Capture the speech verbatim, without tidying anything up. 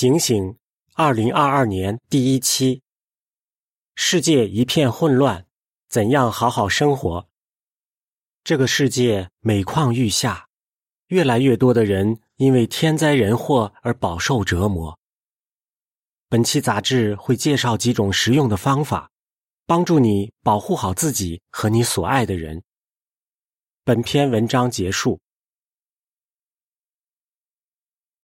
警醒二零二二年第一期。世界一片混乱，怎样好好生活？这个世界每况愈下，越来越多的人因为天灾人祸而饱受折磨。本期杂志会介绍几种实用的方法，帮助你保护好自己和你所爱的人。本篇文章结束。